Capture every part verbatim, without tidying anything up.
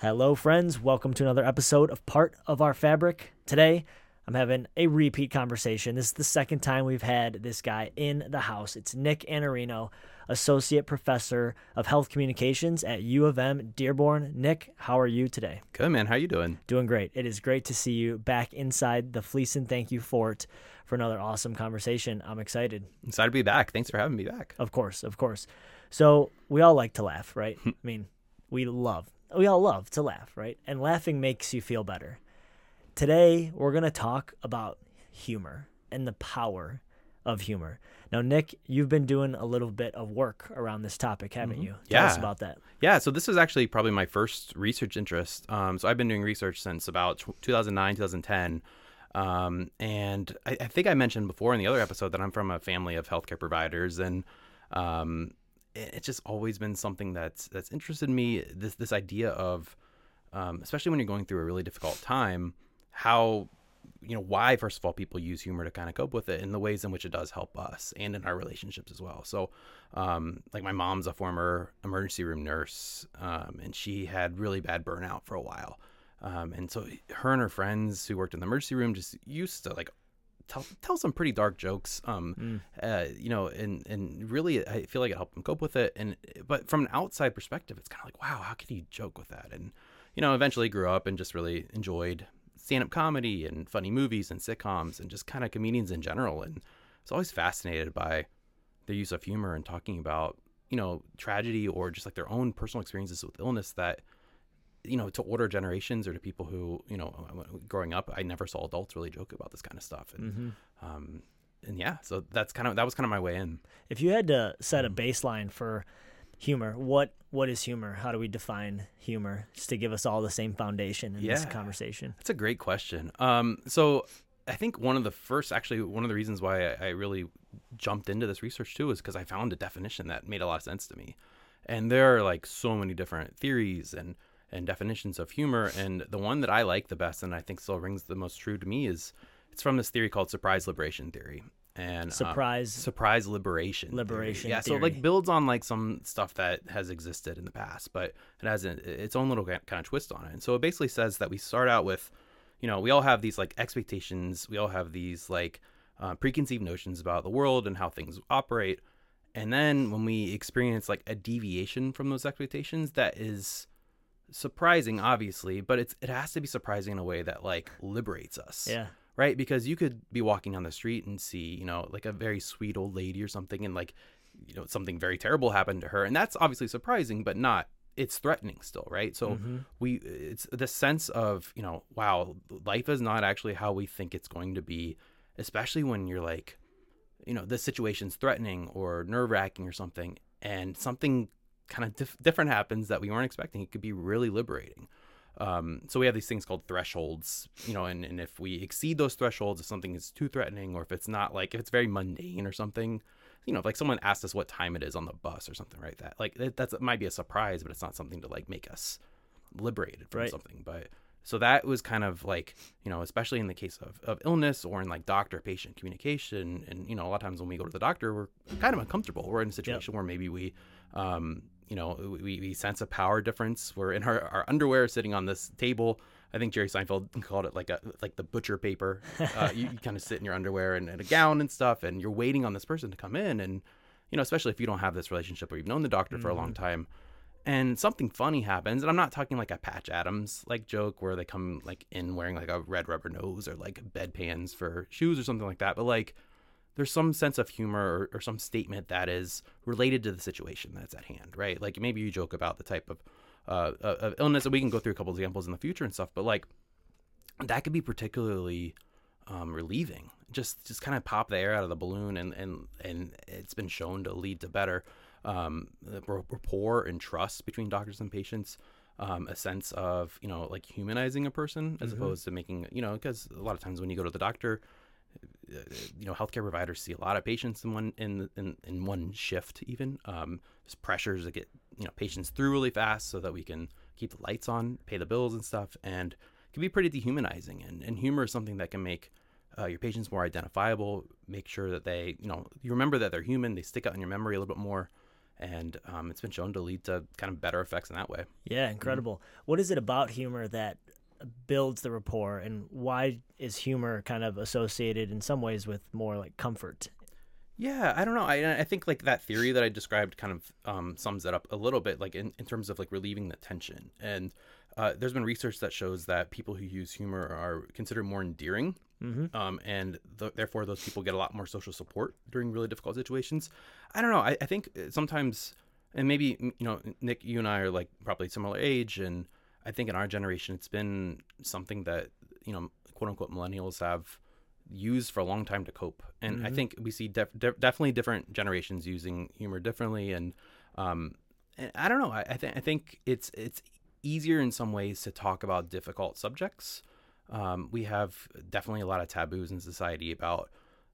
Hello, friends. Welcome to another episode of Part of Our Fabric. Today, I'm having a repeat conversation. This is the second time we've had this guy in the house. It's Nick Anarino, Associate Professor of Health Communications at U of M Dearborn. Nick, how are you today? Good, man. How are you doing? Doing great. It is great to see you back inside the Fleeson. Thank you, Fort, for another awesome conversation. I'm excited. Excited to be back. Thanks for having me back. Of course, of course. So we all like to laugh, right? I mean, we love We all love to laugh, right? And laughing makes you feel better. Today, we're going to talk about humor and the power of humor. Now, Nick, you've been doing a little bit of work around this topic, haven't mm-hmm. you? Tell yeah. us about that. Yeah, so this is actually probably my first research interest. Um, so I've been doing research since about two thousand nine, two thousand ten. Um, and I, I think I mentioned before in the other episode that I'm from a family of healthcare providers, and um it's just always been something that's that's interested me, this this idea of, um, especially when you're going through a really difficult time, how, you know, why, first of all, people use humor to kind of cope with it and the ways in which it does help us and in our relationships as well. So, um, like my mom's a former emergency room nurse, um, and she had really bad burnout for a while. Um, and so her and her friends who worked in the emergency room just used to, like, Tell, tell some pretty dark jokes, um, mm. uh, you know, and, and really I feel like it helped them cope with it. And, but from an outside perspective, it's kind of like, wow, how can you joke with that? And, you know, eventually grew up and just really enjoyed stand-up comedy and funny movies and sitcoms and just kind of comedians in general. And I was always fascinated by the use of humor and talking about, you know, tragedy or just like their own personal experiences with illness that, you know, to older generations or to people who, you know, growing up, I never saw adults really joke about this kind of stuff. And, mm-hmm. um, and yeah, so that's kind of, that was kind of my way in. If you had to set a baseline for humor, what, what is humor? How do we define humor? Just to give us all the same foundation in yeah. this conversation. That's a great question. Um, so I think one of the first, actually one of the reasons why I, I really jumped into this research too, is because I found a definition that made a lot of sense to me. And there are like so many different theories and, and definitions of humor. And the one that I like the best and I think still rings the most true to me is it's from this theory called Surprise Liberation Theory. And Surprise um, Surprise Liberation. Liberation theory. Yeah, theory. So it like builds on like some stuff that has existed in the past, but it has an, its own little kind of twist on it. And so it basically says that we start out with, you know, we all have these like expectations. We all have these like uh, preconceived notions about the world and how things operate. And then when we experience like a deviation from those expectations, that is surprising, obviously, but it's it has to be surprising in a way that like liberates us, yeah, right? Because you could be walking down the street and see, you know, like a very sweet old lady or something, and like, you know, something very terrible happened to her, and that's obviously surprising, but not it's threatening still, right? So mm-hmm. we it's the sense of, you know, wow, life is not actually how we think it's going to be, especially when you're like, you know, this situation's threatening or nerve-wracking or something, and something kind of dif- different happens that we weren't expecting. It could be really liberating. Um, so we have these things called thresholds, you know, and, and if we exceed those thresholds, if something is too threatening, or if it's not like, if it's very mundane or something, you know, if like someone asked us what time it is on the bus or something like that, like that that's, it might be a surprise, but it's not something to like make us liberated from right. something. But so that was kind of like, you know, especially in the case of, of illness or in like doctor patient communication. And, you know, a lot of times when we go to the doctor, we're kind of uncomfortable. We're in a situation yep. where maybe we, um, you know, we, we sense a power difference. We're in our, our underwear sitting on this table. I think Jerry Seinfeld called it like a like the butcher paper. Uh, you, you kind of sit in your underwear and, and a gown and stuff, and you're waiting on this person to come in. And, you know, especially if you don't have this relationship or you've known the doctor mm-hmm. for a long time, and something funny happens. And I'm not talking like a Patch Adams like joke where they come like in wearing like a red rubber nose or like bedpans for shoes or something like that. But like there's some sense of humor or, or some statement that is related to the situation that's at hand, right? Like maybe you joke about the type of, uh, of illness, and we can go through a couple examples in the future and stuff, but like that could be particularly um, relieving. Just just kind of pop the air out of the balloon, and, and, and it's been shown to lead to better um, rapport and trust between doctors and patients. Um, a sense of, you know, like humanizing a person as mm-hmm. opposed to making, you know, because a lot of times when you go to the doctor, you know, healthcare providers see a lot of patients in one in in, in one shift. Even um, there's pressures to get, you know, patients through really fast so that we can keep the lights on, pay the bills and stuff, and it can be pretty dehumanizing. And, and humor is something that can make uh, your patients more identifiable. Make sure that they, you know, you remember that they're human. They stick out in your memory a little bit more, And um, it's been shown to lead to kind of better effects in that way. Yeah, incredible. Mm-hmm. What is it about humor that builds the rapport, and why is humor kind of associated in some ways with more like comfort? Yeah, I don't know. I I think like that theory that I described kind of um, sums it up a little bit, like in, in terms of like relieving the tension. And uh, there's been research that shows that people who use humor are considered more endearing. Mm-hmm. Um, and th- therefore those people get a lot more social support during really difficult situations. I don't know. I, I think sometimes, and maybe, you know, Nick, you and I are like probably similar age. And I think in our generation, it's been something that, you know, quote unquote millennials have used for a long time to cope. And mm-hmm. I think we see def- def- definitely different generations using humor differently. And, um, and I don't know, I, I think, I think it's, it's easier in some ways to talk about difficult subjects. Um, we have definitely a lot of taboos in society about,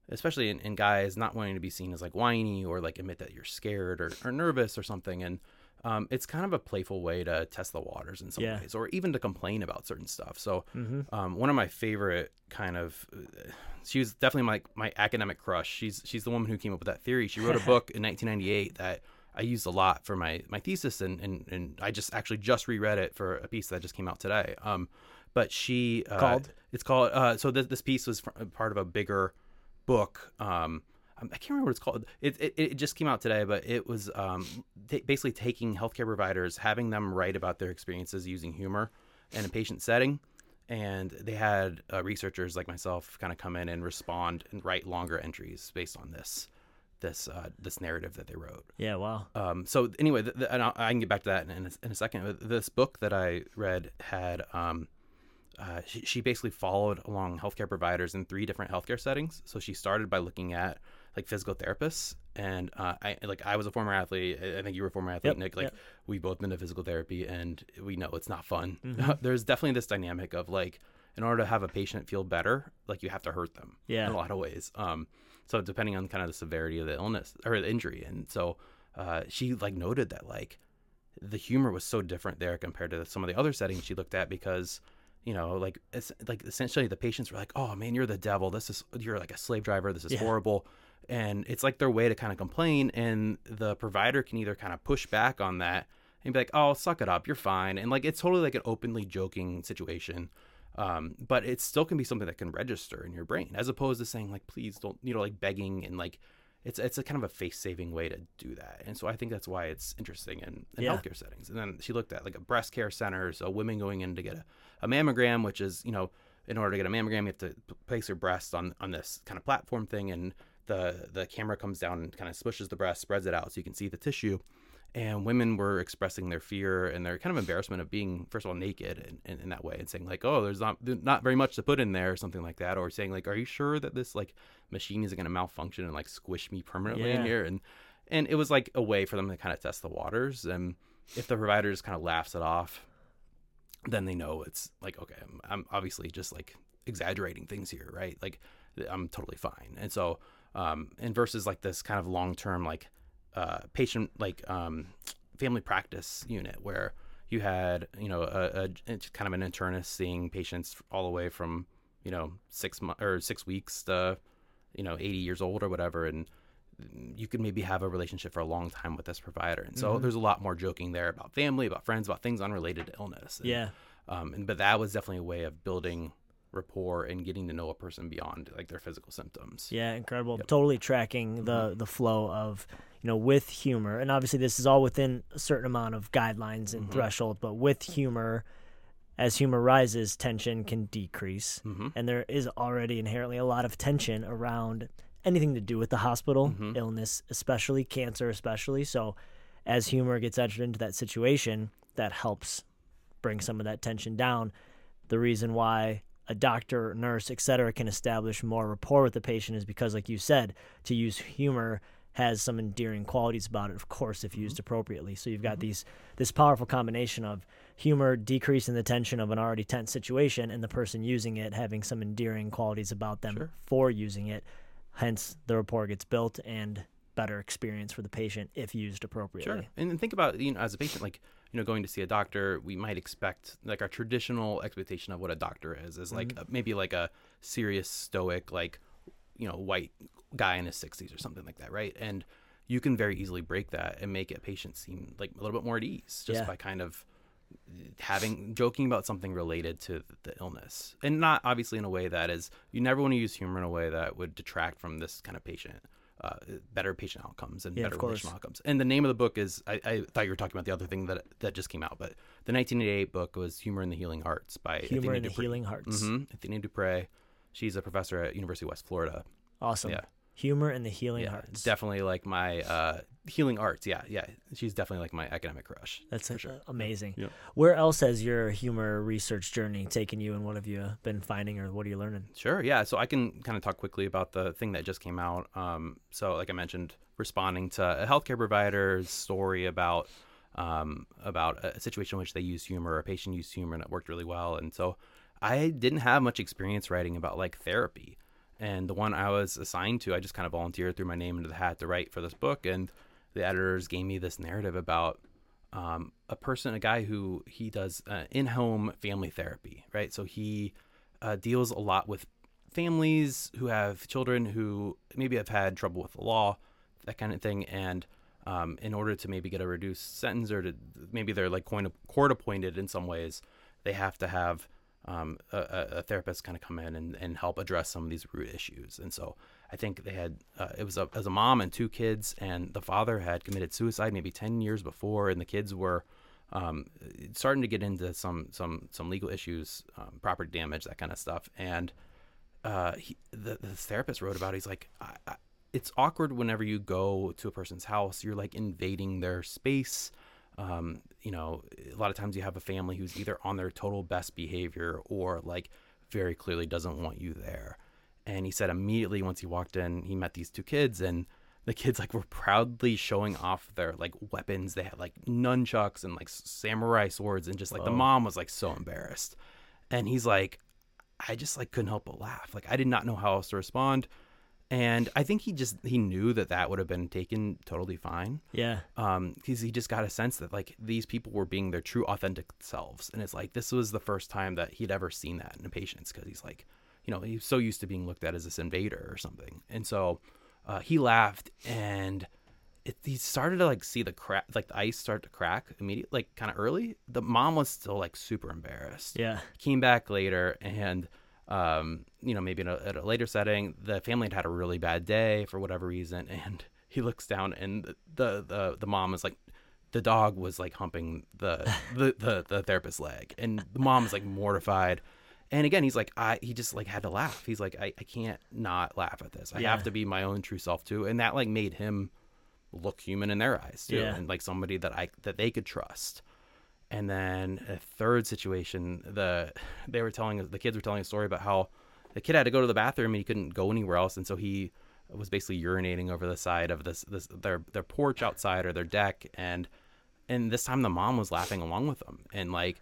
especially in, in guys not wanting to be seen as like whiny or like admit that you're scared or, or nervous or something. And, um, it's kind of a playful way to test the waters in some yeah. ways, or even to complain about certain stuff. So, mm-hmm. um, one of my favorite kind of, uh, she was definitely my, my academic crush. She's, she's the woman who came up with that theory. She wrote a book in nineteen ninety-eight that I used a lot for my, my thesis. And, and, and I just actually just reread it for a piece that just came out today. Um, but she, uh, called? it's called, uh, so this, this piece was part of a bigger book, um, I can't remember what it's called. It, it it just came out today, but it was um, t- basically taking healthcare providers, having them write about their experiences using humor in a patient setting. And they had uh, researchers like myself kind of come in and respond and write longer entries based on this this uh, this narrative that they wrote. Yeah, wow. Um, so anyway, the, the, and I'll, I can get back to that in, in, a, in a second. This book that I read had... Um, Uh, she, she basically followed along healthcare providers in three different healthcare settings. So she started by looking at like physical therapists, and uh, I like I was a former athlete. I think you were a former athlete, yep, Nick. Like yep. We've both been to physical therapy, and we know it's not fun. Mm-hmm. There's definitely this dynamic of like, in order to have a patient feel better, like you have to hurt them. Yeah. In a lot of ways. Um, so depending on kind of the severity of the illness or the injury, and so uh, she like noted that like the humor was so different there compared to some of the other settings she looked at because. You know, like, it's, like essentially the patients were like, oh, man, you're the devil. This is, you're like a slave driver. This is yeah. horrible. And it's like their way to kind of complain. And the provider can either kind of push back on that and be like, oh, suck it up. You're fine. And like, it's totally like an openly joking situation. Um, but it still can be something that can register in your brain as opposed to saying like, please don't, you know, like begging and like, it's, it's a kind of a face saving way to do that. And so I think that's why it's interesting in, in yeah. healthcare settings. And then she looked at like a breast care center. So women going in to get a, a mammogram, which is, you know, in order to get a mammogram, you have to place your breast on, on this kind of platform thing. And the, the camera comes down and kind of smushes the breast, spreads it out so you can see the tissue. And women were expressing their fear and their kind of embarrassment of being, first of all, naked in, in, in that way and saying like, oh, there's not not very much to put in there or something like that. Or saying like, are you sure that this like machine isn't going to malfunction and like squish me permanently yeah. in here? And and it was like a way for them to kind of test the waters. And if the provider just kind of laughs it off, then they know it's like, okay, I'm, I'm obviously just like exaggerating things here, right? Like I'm totally fine. And so, um, and versus like this kind of long-term like, Uh, patient like um, family practice unit where you had, you know, a, a kind of an internist seeing patients all the way from, you know, six months or six weeks to, you know, eighty years old or whatever. And you could maybe have a relationship for a long time with this provider. And so mm-hmm. there's a lot more joking there about family, about friends, about things unrelated to illness. And, yeah. Um, and but that was definitely a way of building rapport and getting to know a person beyond like their physical symptoms. Yeah, incredible. Yep. Totally tracking the mm-hmm. the flow of, you know, with humor. And obviously this is all within a certain amount of guidelines and mm-hmm. threshold, but with humor, as humor rises, tension can decrease. Mm-hmm. And there is already inherently a lot of tension around anything to do with the hospital, mm-hmm. illness, especially cancer, especially. So as humor gets entered into that situation, that helps bring some of that tension down. The reason why a doctor, nurse, et cetera, can establish more rapport with the patient is because, like you said, to use humor has some endearing qualities about it, of course, if used mm-hmm. appropriately. So you've got mm-hmm. these this powerful combination of humor decreasing the tension of an already tense situation and the person using it having some endearing qualities about them sure. for using it. Hence, the rapport gets built and better experience for the patient if used appropriately. Sure. And think about, you know, as a patient, like, you know, going to see a doctor, we might expect like our traditional expectation of what a doctor is, is like mm-hmm. maybe like a serious stoic, like, you know, white guy in his sixties or something like that. Right. And you can very easily break that and make a patient seem like a little bit more at ease just yeah. by kind of having joking about something related to the illness, and not obviously in a way that is, you never want to use humor in a way that would detract from this kind of patient uh better patient outcomes and yeah, better patient outcomes. And the name of the book is, I, I thought you were talking about the other thing that that just came out, but the nineteen eighty-eight book was Humor and the Healing Hearts by Humor and the Healing Hearts. Mm-hmm. Athena Dupre. She's a professor at University of West Florida. Awesome. Yeah. Humor and the Healing yeah, Hearts. Definitely like my uh, healing arts. Yeah, yeah. She's definitely like my academic crush. That's a, sure. amazing. Yeah. Where else has your humor research journey taken you, and what have you been finding, or what are you learning? Sure, yeah. So I can kind of talk quickly about the thing that just came out. Um, so like I mentioned, responding to a healthcare provider's story about um, about a situation in which they used humor, a patient used humor, and it worked really well. And so I didn't have much experience writing about like therapy. And the one I was assigned to, I just kind of volunteered, threw my name into the hat to write for this book. And the editors gave me this narrative about um, a person, a guy who he does uh, in-home family therapy, right? So he uh, deals a lot with families who have children who maybe have had trouble with the law, that kind of thing. And um, in order to maybe get a reduced sentence, or to maybe they're like court appointed in some ways, they have to have Um, a, a therapist kind of come in and, and help address some of these root issues. And so I think they had, uh, it was a, as a mom and two kids, and the father had committed suicide maybe ten years before, and the kids were um, starting to get into some some some legal issues, um, property damage, that kind of stuff. And uh, he, the, the therapist wrote about it. He's like, I, I, it's awkward whenever you go to a person's house, you're like invading their space. Um, you know, a lot of times you have a family who's either on their total best behavior or like very clearly doesn't want you there. And he said immediately once he walked in, he met these two kids, and the kids like were proudly showing off their like weapons. They had like nunchucks and like samurai swords, and just like oh. the mom was like so embarrassed. And he's like, I just like couldn't help but laugh. Like I did not know how else to respond. And I think he just, he knew that that would have been taken totally fine. Yeah. Um, because he just got a sense that like these people were being their true authentic selves. And it's like, this was the first time that he'd ever seen that in a patient, because he's like, you know, he's so used to being looked at as this invader or something. And so uh, he laughed, and it, he started to like see the crack, like the ice start to crack immediately, like kind of early. The mom was still like super embarrassed. Yeah. Came back later, and um you know, maybe in a, at a later setting, the family had had a really bad day for whatever reason, and he looks down, and the the the, the mom is like, the dog was like humping the the, the the therapist's leg, and the mom is like mortified. And again, he's like, I he just like had to laugh. He's like, I, I can't not laugh at this. I yeah. have to be my own true self too. And that like made him look human in their eyes too, yeah. and like somebody that I that they could trust. And then a third situation, the they were telling the kids were telling a story about how the kid had to go to the bathroom and he couldn't go anywhere else, and so he was basically urinating over the side of this this their their porch outside, or their deck, and and this time the mom was laughing along with them. And like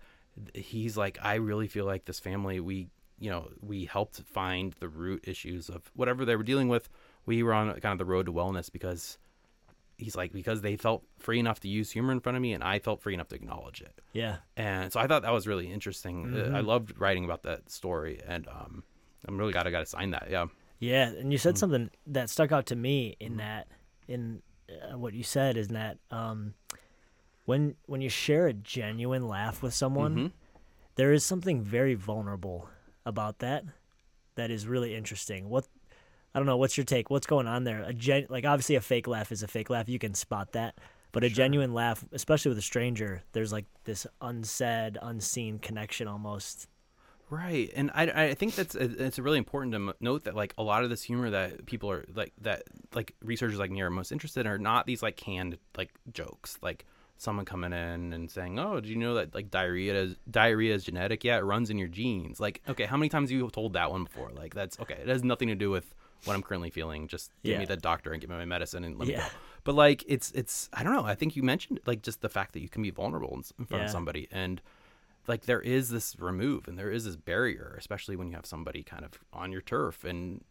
he's like, I really feel like this family, we you know we helped find the root issues of whatever they were dealing with. We were on kind of the road to wellness, because he's like, because they felt free enough to use humor in front of me, and I felt free enough to acknowledge it. Yeah. And so I thought that was really interesting. Mm-hmm. I loved writing about that story, and um, I'm really glad I got assigned that. Yeah. Yeah. And you said mm-hmm. something that stuck out to me in mm-hmm. that, in uh, what you said is that um, when, when you share a genuine laugh with someone, mm-hmm. there is something very vulnerable about that. That is really interesting. What, I don't know. What's your take? What's going on there? A gen- like obviously a fake laugh is a fake laugh. You can spot that. But a sure. genuine laugh, especially with a stranger, there's like this unsaid, unseen connection almost. Right. And I, I think that's it's really important to note that like a lot of this humor that people are like that like researchers like me are most interested in are not these like canned like jokes, like someone coming in and saying, "Oh, did you know that like diarrhea is diarrhea is genetic? Yeah, it runs in your genes." Like, okay, how many times have you told that one before? Like that's okay. It has nothing to do with what I'm currently feeling. Just give yeah. me the doctor and give me my medicine and let yeah. me go. But like, it's, it's, I don't know. I think you mentioned like just the fact that you can be vulnerable in front yeah. of somebody. And like, there is this remove and there is this barrier, especially when you have somebody kind of on your turf and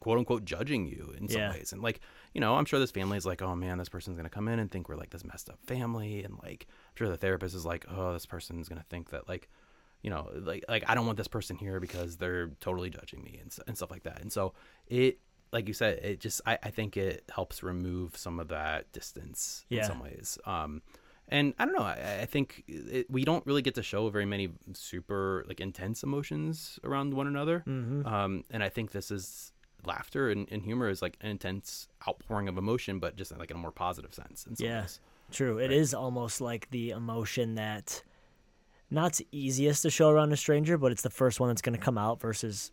quote unquote judging you in some yeah. ways. And like, you know, I'm sure this family is like, oh man, this person's going to come in and think we're like this messed up family. And like, I'm sure the therapist is like, oh, this person's going to think that like, you know, like, like I don't want this person here because they're totally judging me and, and stuff like that. And so it like you said, it just, I, I think it helps remove some of that distance yeah. in some ways. Um, and I don't know, I, I think it, we don't really get to show very many super like intense emotions around one another. Mm-hmm. Um, and I think this is laughter and, and humor is like an intense outpouring of emotion, but just like in a more positive sense. In some yeah, ways. True. It right? is almost like the emotion that not easiest to show around a stranger, but it's the first one that's going to come out versus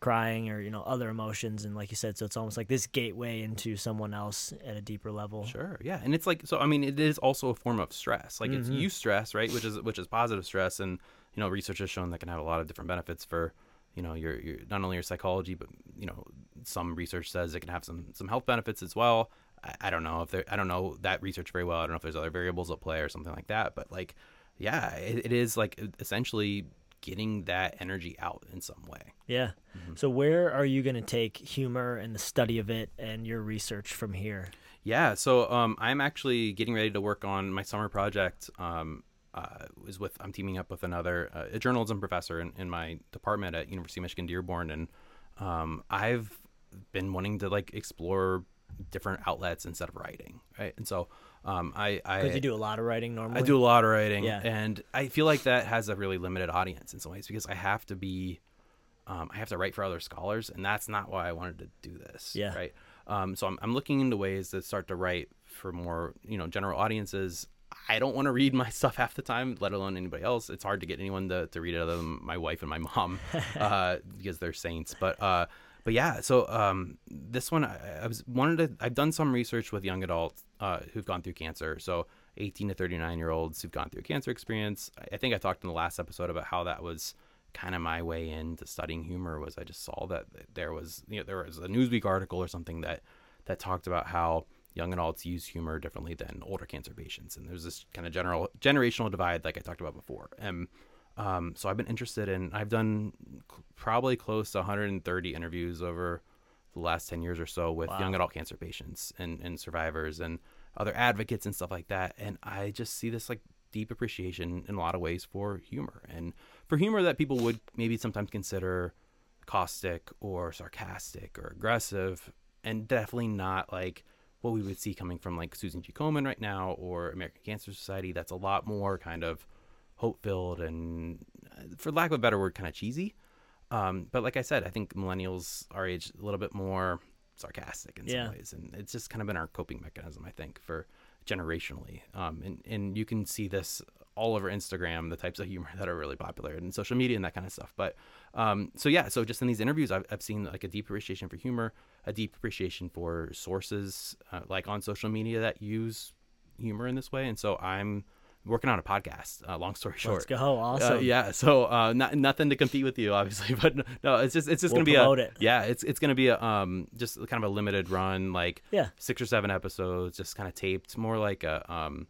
crying or, you know, other emotions. And like you said, so it's almost like this gateway into someone else at a deeper level. Sure. Yeah. And it's like, so I mean, it is also a form of stress, like mm-hmm. it's eustress, right, which is which is positive stress. And, you know, research has shown that can have a lot of different benefits for, you know, your, your not only your psychology, but, you know, some research says it can have some some health benefits as well. I, I don't know if there I don't know that research very well. I don't know if there's other variables at play or something like that, but like, yeah, it, it is like essentially getting that energy out in some way. Yeah. Mm-hmm. So where are you going to take humor and the study of it and your research from here? Yeah. So um, I'm actually getting ready to work on my summer project. Um, uh, is with I'm teaming up with another uh, a journalism professor in, in my department at University of Michigan-Dearborn, and um, I've been wanting to like explore different outlets instead of writing, right? And so. Um, I, I, Because you do a lot of writing normally. I do a lot of writing, yeah. And I feel like that has a really limited audience in some ways because I have to be, um, I have to write for other scholars, and that's not why I wanted to do this, yeah. right? Um, so I'm, I'm looking into ways to start to write for more, you know, general audiences. I don't want to read my stuff half the time, let alone anybody else. It's hard to get anyone to, to read it other than my wife and my mom uh, because they're saints, but... Uh, But yeah, so um, this one I, I was wanted to. I've done some research with young adults uh, who've gone through cancer, so eighteen to thirty-nine year olds who've gone through a cancer experience. I, I think I talked in the last episode about how that was kind of my way into studying humor. Was I just saw that there was you know there was a Newsweek article or something that that talked about how young adults use humor differently than older cancer patients, and there's this kind of general generational divide like I talked about before. And Um, so I've been interested in, I've done c- probably close to one hundred thirty interviews over the last ten years or so with wow. young adult cancer patients and, and survivors and other advocates and stuff like that. And I just see this like deep appreciation in a lot of ways for humor, and for humor that people would maybe sometimes consider caustic or sarcastic or aggressive, and definitely not like what we would see coming from like Susan G. Komen right now or American Cancer Society. That's a lot more kind of hope-filled and, for lack of a better word, kind of cheesy. Um, but like I said, I think millennials our age a little bit more sarcastic in some yeah. ways, and it's just kind of been our coping mechanism, I think, for generationally. Um, and, and you can see this all over Instagram, the types of humor that are really popular in social media and that kind of stuff. But um, so yeah, so just in these interviews, I've, I've seen like a deep appreciation for humor, a deep appreciation for sources uh, like on social media that use humor in this way. And so I'm working on a podcast, uh, long story short. Let's go. Awesome. Uh, yeah. So uh, not, nothing to compete with you, obviously, but no, it's just, it's just we'll going to be a, it. yeah, it's, it's going to be a, um, just kind of a limited run, like yeah. six or seven episodes, just kind of taped more like a, um,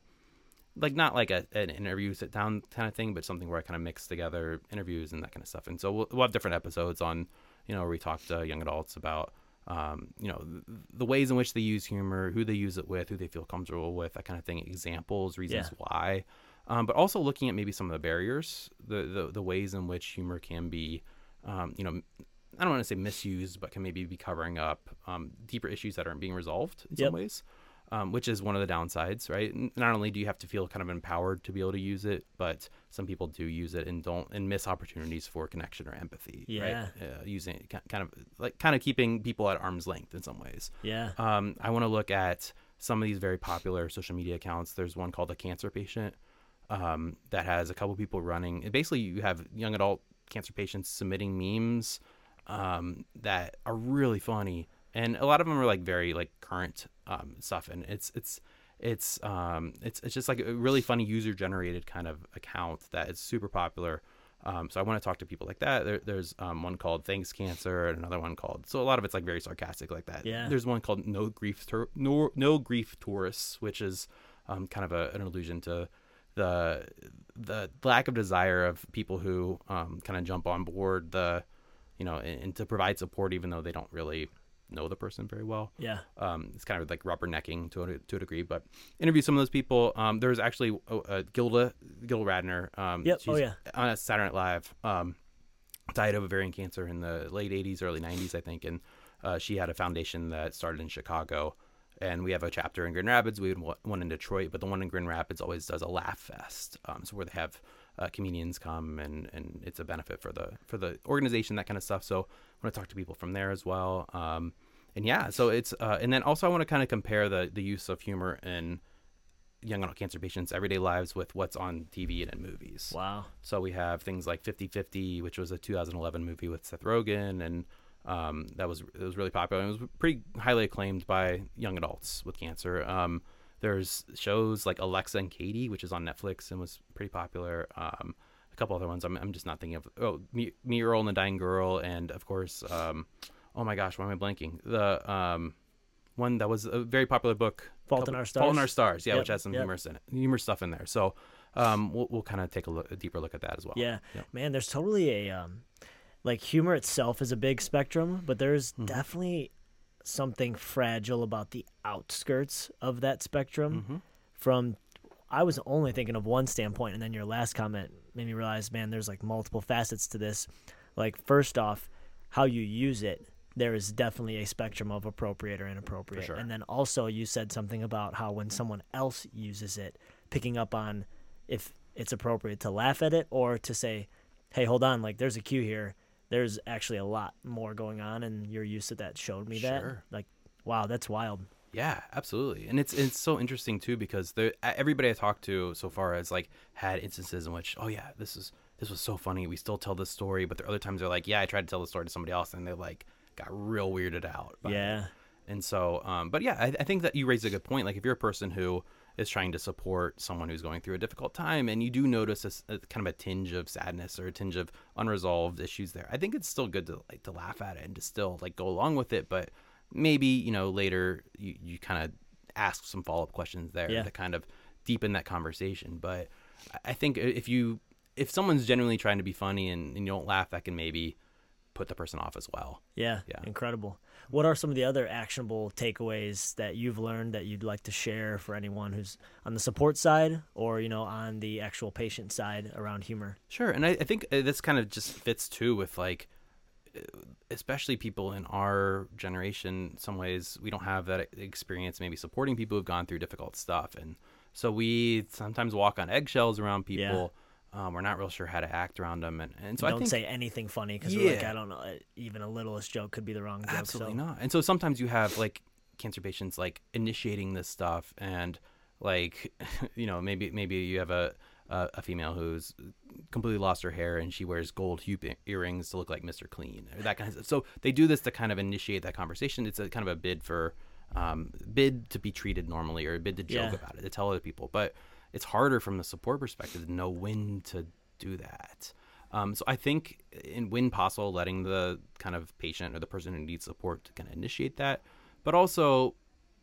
like not like a, an interview sit down kind of thing, but something where I kind of mix together interviews and that kind of stuff. And so we'll, we'll have different episodes on, you know, where we talk to young adults about, um, you know, the, the ways in which they use humor, who they use it with, who they feel comfortable with, that kind of thing, examples, reasons yeah. why, um, but also looking at maybe some of the barriers, the, the, the ways in which humor can be, um, you know, I don't want to say misused, but can maybe be covering up um, deeper issues that aren't being resolved in yep. some ways, um, which is one of the downsides, right? Not only do you have to feel kind of empowered to be able to use it, but some people do use it and don't and miss opportunities for connection or empathy. Yeah. Right? Uh, using kind of like kind of keeping people at arm's length in some ways. Yeah. Um, I want to look at some of these very popular social media accounts. There's one called A Cancer Patient um, that has a couple people running. And basically, you have young adult cancer patients submitting memes um, that are really funny. And a lot of them are like very like current um, stuff, and it's it's it's um, it's it's just like a really funny user generated kind of account that is super popular. Um, so I want to talk to people like that. There, there's um, one called Thanks Cancer, and another one called. So a lot of it's like very sarcastic like that. Yeah. There's one called No Grief Tur- No No Grief Tourists, which is um, kind of a, an allusion to the the lack of desire of people who um, kind of jump on board the, you know, and, and to provide support even though they don't really know the person very well. Yeah. Um, it's kind of like rubbernecking to a, to a degree, but interview some of those people. Um, there was actually uh, uh, Gilda, Gilda Radner. Um, yep. She's oh, yeah. on a Saturday Night Live. Um, died of ovarian cancer in the late eighties, early nineties, I think. And Uh, she had a foundation that started in Chicago, and we have a chapter in Grand Rapids. We had one in Detroit, but the one in Grand Rapids always does a laugh fest. Um, so where they have uh, comedians come, and, and it's a benefit for the for the organization, that kind of stuff. So I want to talk to people from there as well. Um, and yeah, so it's uh, and then also I want to kind of compare the the use of humor in young adult cancer patients' everyday lives with what's on T V and in movies. Wow. So we have things like fifty fifty, which was a two thousand eleven movie with Seth Rogen, and um, that was it was really popular. It was pretty highly acclaimed by young adults with cancer. Um, there's shows like Alexa and Katie, which is on Netflix and was pretty popular. Um, a couple other ones I'm I'm just not thinking of. Oh, Me, Me, Earl and the Dying Girl, and of course, um, oh my gosh, why am I blanking? The um, one that was a very popular book, Fault in Our Stars. Fault in Our Stars, yeah, yep, which has some yep. humorous in it, humor stuff in there. So um, we'll we'll kind of take a, look, a deeper look at that as well. Yeah, yeah. Man, there's totally a um, like humor itself is a big spectrum, but there's mm-hmm. definitely something fragile about the outskirts of that spectrum. Mm-hmm. From I was only thinking of one standpoint, and then your last comment made me realize, man, there's like multiple facets to this. Like first off, how you use it. There is definitely a spectrum of appropriate or inappropriate. For sure. And then also you said something about how when someone else uses it, picking up on if it's appropriate to laugh at it or to say, hey, hold on, like there's a cue here. There's actually a lot more going on, and your use of that showed me that. Sure. Like, wow, that's wild. Yeah, absolutely. And it's it's so interesting too, because there, everybody I talked to so far has like had instances in which, oh yeah, this is this was so funny. We still tell this story, but there are other times they're like, yeah, I tried to tell the story to somebody else, and they're like, got real weirded out by yeah it. And so um but yeah I, I think that you raise a good point. Like if you're a person who is trying to support someone who's going through a difficult time and you do notice a, a kind of a tinge of sadness or a tinge of unresolved issues there, I think it's still good to like to laugh at it and to still like go along with it, but maybe you know later you, you kind of ask some follow-up questions there yeah. to kind of deepen that conversation. But I think if you if someone's genuinely trying to be funny and, and you don't laugh, that can maybe put the person off as well. Yeah, yeah. Incredible. What are some of the other actionable takeaways that you've learned that you'd like to share for anyone who's on the support side or, you know, on the actual patient side around humor? Sure. And I, I think this kind of just fits too with like, especially people in our generation, in some ways we don't have that experience, maybe supporting people who've gone through difficult stuff. And so we sometimes walk on eggshells around people. Yeah. Um, we're not real sure how to act around them, and, and so don't I don't say anything funny because yeah. we're like, I don't know, even a littlest joke could be the wrong joke. Absolutely so. Not. And so sometimes you have like cancer patients like initiating this stuff, and like you know maybe maybe you have a a, a female who's completely lost her hair and she wears gold earrings to look like Mister Clean or that kind of stuff. So they do this to kind of initiate that conversation. It's a kind of a bid for um, bid to be treated normally or a bid to joke yeah. about it to tell other people, but. It's harder from the support perspective to know when to do that. Um, so I think in when possible, letting the kind of patient or the person who needs support to kind of initiate that, but also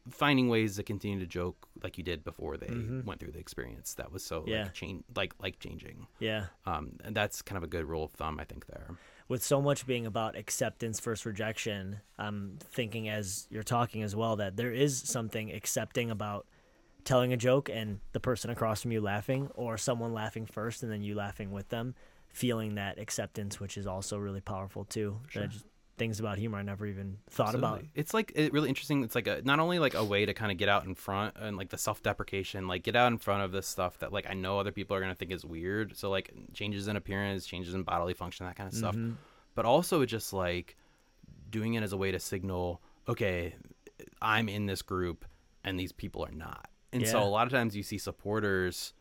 finding ways to continue to joke like you did before they mm-hmm. went through the experience. That was so yeah. like, change, like, like changing. Yeah. Um, and that's kind of a good rule of thumb, I think, there. With so much being about acceptance versus rejection, I'm thinking as you're talking as well that there is something accepting about telling a joke and the person across from you laughing, or someone laughing first and then you laughing with them, feeling that acceptance, which is also really powerful too. Sure. Just, things about humor I never even thought Absolutely. about. It's like it really interesting. It's like a, not only like a way to kind of get out in front and like the self-deprecation, like get out in front of this stuff that like I know other people are going to think is weird. So like changes in appearance, changes in bodily function, that kind of stuff. Mm-hmm. But also just like doing it as a way to signal, okay, I'm in this group and these people are not. And yeah. so a lot of times you see supporters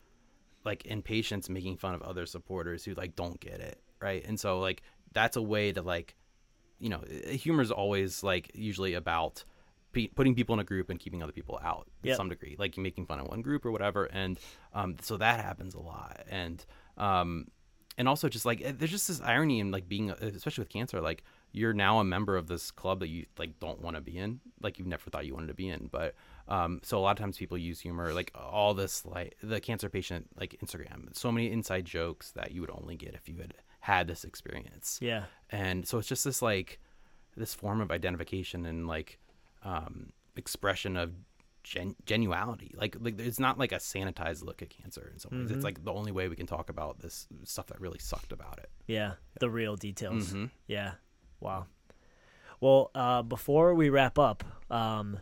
like and patients making fun of other supporters who like don't get it. Right. And so like that's a way to like, you know, humor is always like usually about pe- putting people in a group and keeping other people out to yep. some degree, like you're making fun of one group or whatever. And um, so that happens a lot. And um, and also just like there's just this irony in like being, especially with cancer, like you're now a member of this club that you like don't want to be in, like you never thought you wanted to be in. But Um, so a lot of times people use humor, like all this, like the cancer patient, like Instagram, so many inside jokes that you would only get if you had had this experience. Yeah. And so it's just this, like this form of identification and like, um, expression of gen- genuality. Like, like it's not like a sanitized look at cancer in some ways. Mm-hmm. It's like the only way we can talk about this stuff that really sucked about it. Yeah. The real details. Mm-hmm. Yeah. Wow. Well, uh, before we wrap up, um,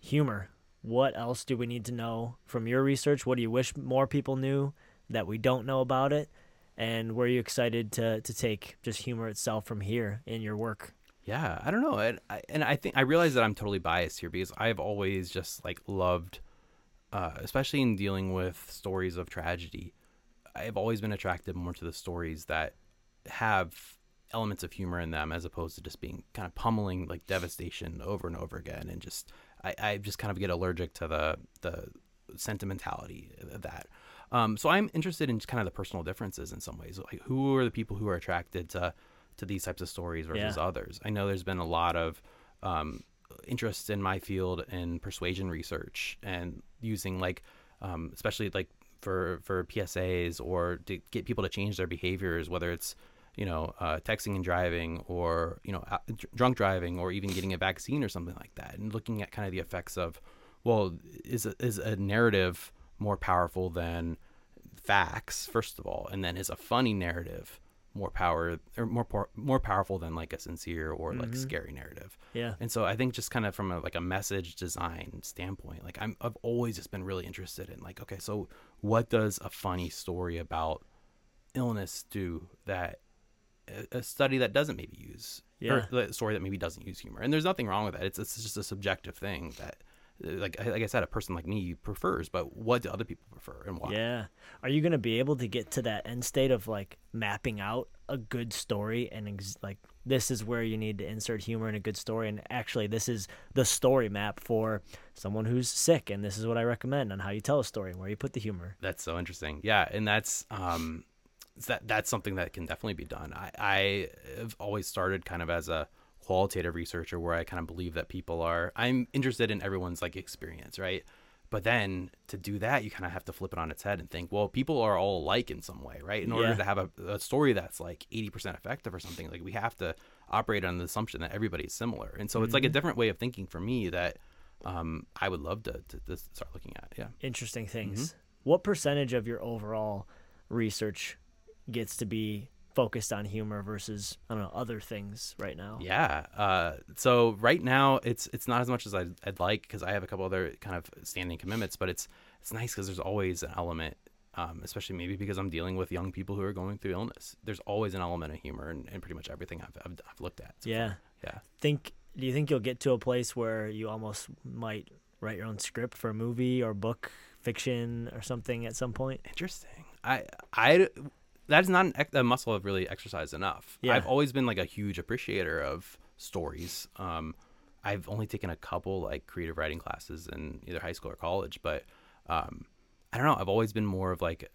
humor. What else do we need to know from your research? What do you wish more people knew that we don't know about it? And were you excited to to take just humor itself from here in your work? Yeah, I don't know. And I, and I think I realize that I'm totally biased here because I've always just like loved, uh, especially in dealing with stories of tragedy, I've always been attracted more to the stories that have elements of humor in them as opposed to just being kind of pummeling like devastation over and over again. And just, I, I just kind of get allergic to the, the sentimentality of that. Um, so I'm interested in kind of the personal differences in some ways. Like, who are the people who are attracted to to these types of stories versus yeah. others? I know there's been a lot of um, interest in my field in persuasion research and using like, um, especially like for, for P S As or to get people to change their behaviors, whether it's, you know, uh, texting and driving or, you know, drunk driving or even getting a vaccine or something like that. And looking at kind of the effects of, well, is a, is a narrative more powerful than facts, first of all, and then is a funny narrative more power or more more powerful than like a sincere or like mm-hmm. scary narrative. Yeah. And so I think just kind of from a, like a message design standpoint, like I'm, I've always just been really interested in like, okay, so what does a funny story about illness do that a, a study that doesn't maybe use yeah. or a story that maybe doesn't use humor? And there's nothing wrong with that. It's, it's just a subjective thing that, like like I said, a person like me prefers, but what do other people prefer and why? Yeah. Are you going to be able to get to that end state of like mapping out a good story and ex- like this is where you need to insert humor in a good story, and actually this is the story map for someone who's sick, and this is what I recommend on how you tell a story and where you put the humor? That's so interesting. Yeah, and that's um that that's something that can definitely be done. I, I have always started kind of as a qualitative researcher where I kind of believe that people are, I'm interested in everyone's like experience, right? But then to do that, you kind of have to flip it on its head and think, well, people are all alike in some way, right? In order yeah. to have a, a story that's like eighty percent effective or something, like we have to operate on the assumption that everybody's similar. And so mm-hmm. it's like a different way of thinking for me that um, I would love to, to, to start looking at. Yeah. Interesting things. Mm-hmm. What percentage of your overall research gets to be focused on humor versus, I don't know, other things right now? Yeah. Uh, so right now it's it's not as much as I'd, I'd like because I have a couple other kind of standing commitments, but it's it's nice because there's always an element, um, especially maybe because I'm dealing with young people who are going through illness. There's always an element of humor in, in pretty much everything I've, I've, I've looked at. So yeah. Yeah. Think. Do you think you'll get to a place where you almost might write your own script for a movie or book, fiction or something at some point? Interesting. I I... That is not an, a muscle I've really exercised enough. Yeah. I've always been like a huge appreciator of stories. Um, I've only taken a couple like creative writing classes in either high school or college, but um, I don't know. I've always been more of like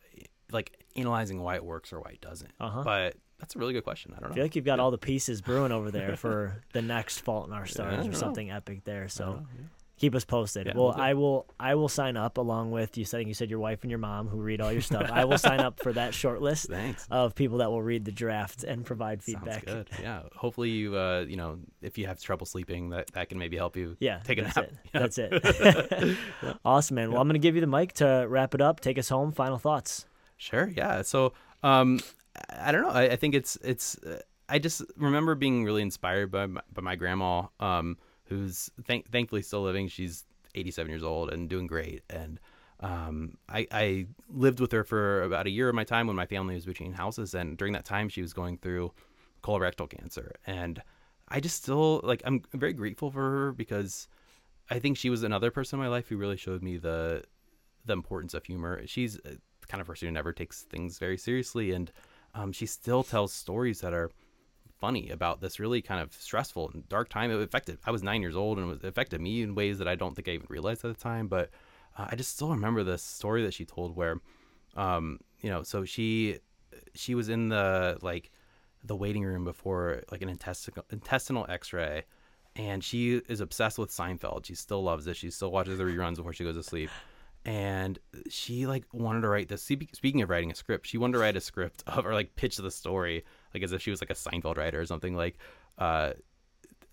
like analyzing why it works or why it doesn't. Uh-huh. But that's a really good question. I don't know. I feel like you've got yeah. all the pieces brewing over there for the next Fault in Our Stars yeah, or something know. epic there. So yeah. keep us posted. Yeah, well, we'll I will I will sign up along with you saying you said your wife and your mom who read all your stuff. I will sign up for that short list Thanks. of people that will read the draft and provide feedback. Sounds good. Yeah. Hopefully you uh, you know, if you have trouble sleeping, that, that can maybe help you yeah, take a nap. It. Yeah. That's it. Awesome, man. Well, I'm gonna give you the mic to wrap it up. Take us home. Final thoughts. Sure, yeah. So um I don't know. I, I think it's it's uh, I just remember being really inspired by my, by my grandma. Um who's thank- thankfully still living. She's eighty-seven years old and doing great. And um, I, I lived with her for about a year of my time when my family was between houses. And during that time, she was going through colorectal cancer. And I just still, like, I'm very grateful for her because I think she was another person in my life who really showed me the the importance of humor. She's the kind of person who never takes things very seriously. And um, she still tells stories that are funny about this really kind of stressful and dark time. It affected, I was nine years old and it affected me in ways that I don't think I even realized at the time, but uh, I just still remember this story that she told where, um, you know, so she, she was in the, like the waiting room before like an intestinal intestinal x-ray, and she is obsessed with Seinfeld. She still loves it. She still watches the reruns before she goes to sleep. And she like wanted to write this, speaking of writing a script, she wanted to write a script of, or like pitch the story, like as if she was like a Seinfeld writer or something, like uh,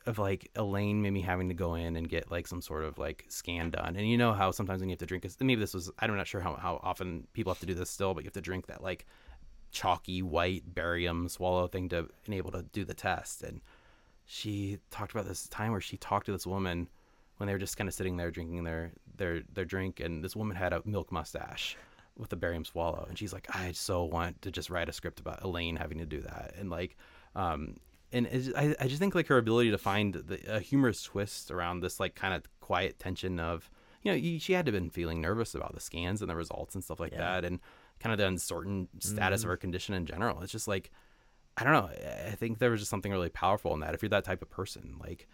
of like Elaine maybe having to go in and get like some sort of like scan done. And you know how sometimes when you have to drink, maybe this was, I'm not sure how, how often people have to do this still, but you have to drink that like chalky white barium swallow thing to enable to do the test. And she talked about this time where she talked to this woman when they were just kind of sitting there drinking their their their drink, and this woman had a milk mustache with a barium swallow, and she's like, I so want to just write a script about Elaine having to do that. And like um and it's, I, I just think like her ability to find the, a humorous twist around this like kind of quiet tension of, you know, you, she had to have been feeling nervous about the scans and the results and stuff like yeah. that, and kind of the uncertain status mm-hmm. of her condition in general. It's just like, I don't know, I think there was just something really powerful in that, if you're that type of person, like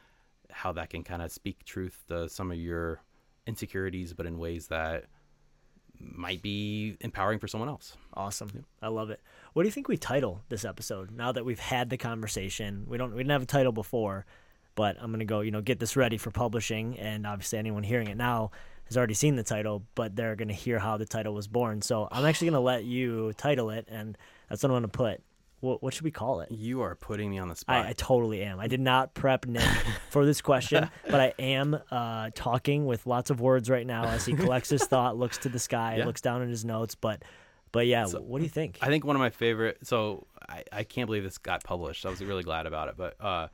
how that can kind of speak truth to some of your insecurities, but in ways that might be empowering for someone else. Awesome. Yeah. I love it. What do you think we title this episode now that we've had the conversation? We don't, we didn't have a title before, but I'm going to go, you know, get this ready for publishing. And obviously anyone hearing it now has already seen the title, but they're going to hear how the title was born. So I'm actually going to let you title it. And that's what I'm going to put. What, what should we call it? You are putting me on the spot. I, I totally am. I did not prep Nick for this question, but I am uh, talking with lots of words right now as he collects his thought, looks to the sky, yeah. looks down at his notes. But but yeah, so, what do you think? I think one of my favorite, so I, I can't believe this got published. I was really glad about it. But uh,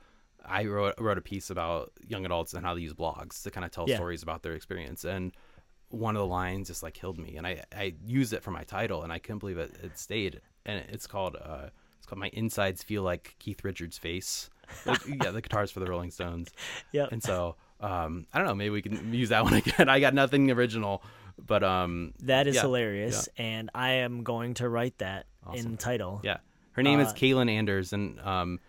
I wrote, wrote a piece about young adults and how they use blogs to kind of tell yeah. stories about their experience. And one of the lines just like killed me. And I, I used it for my title, and I couldn't believe it, it stayed. And it's called... Uh, My insides feel like Keith Richards' face. Like, yeah, the guitars for the Rolling Stones. Yeah. And so um, I don't know. Maybe we can use that one again. I got nothing original, but um, that is yeah, hilarious, yeah. and I am going to write that awesome. in the title. Yeah, her name uh, is Kaylin Anders, and um,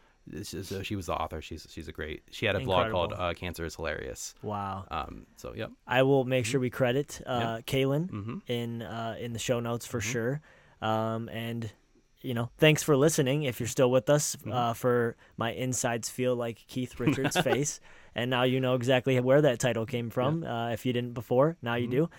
so she was the author. She's she's a great. She had a incredible. blog called uh, "Cancer is Hilarious." Wow. Um. So yeah, I will make sure we credit uh, yep. Kaylin mm-hmm. in uh, in the show notes for mm-hmm. sure. Um and. You know, thanks for listening. If you're still with us, uh, for my insides feel like Keith Richards' face, and now you know exactly where that title came from. Yeah. Uh, if you didn't before, now mm-hmm. you do.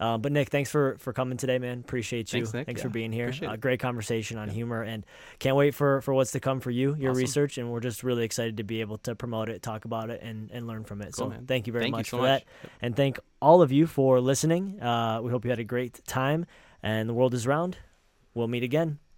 Uh, but Nick, thanks for, for coming today, man. Appreciate you. Thanks, Nick. thanks yeah. for being here. Uh, great conversation on yeah. humor, and can't wait for, for what's to come for you, your awesome. research, and we're just really excited to be able to promote it, talk about it, and, and learn from it. Cool, so man. thank you very thank much you so for much. that, yep. and thank all of you for listening. Uh, we hope you had a great time, and the world is round. We'll meet again.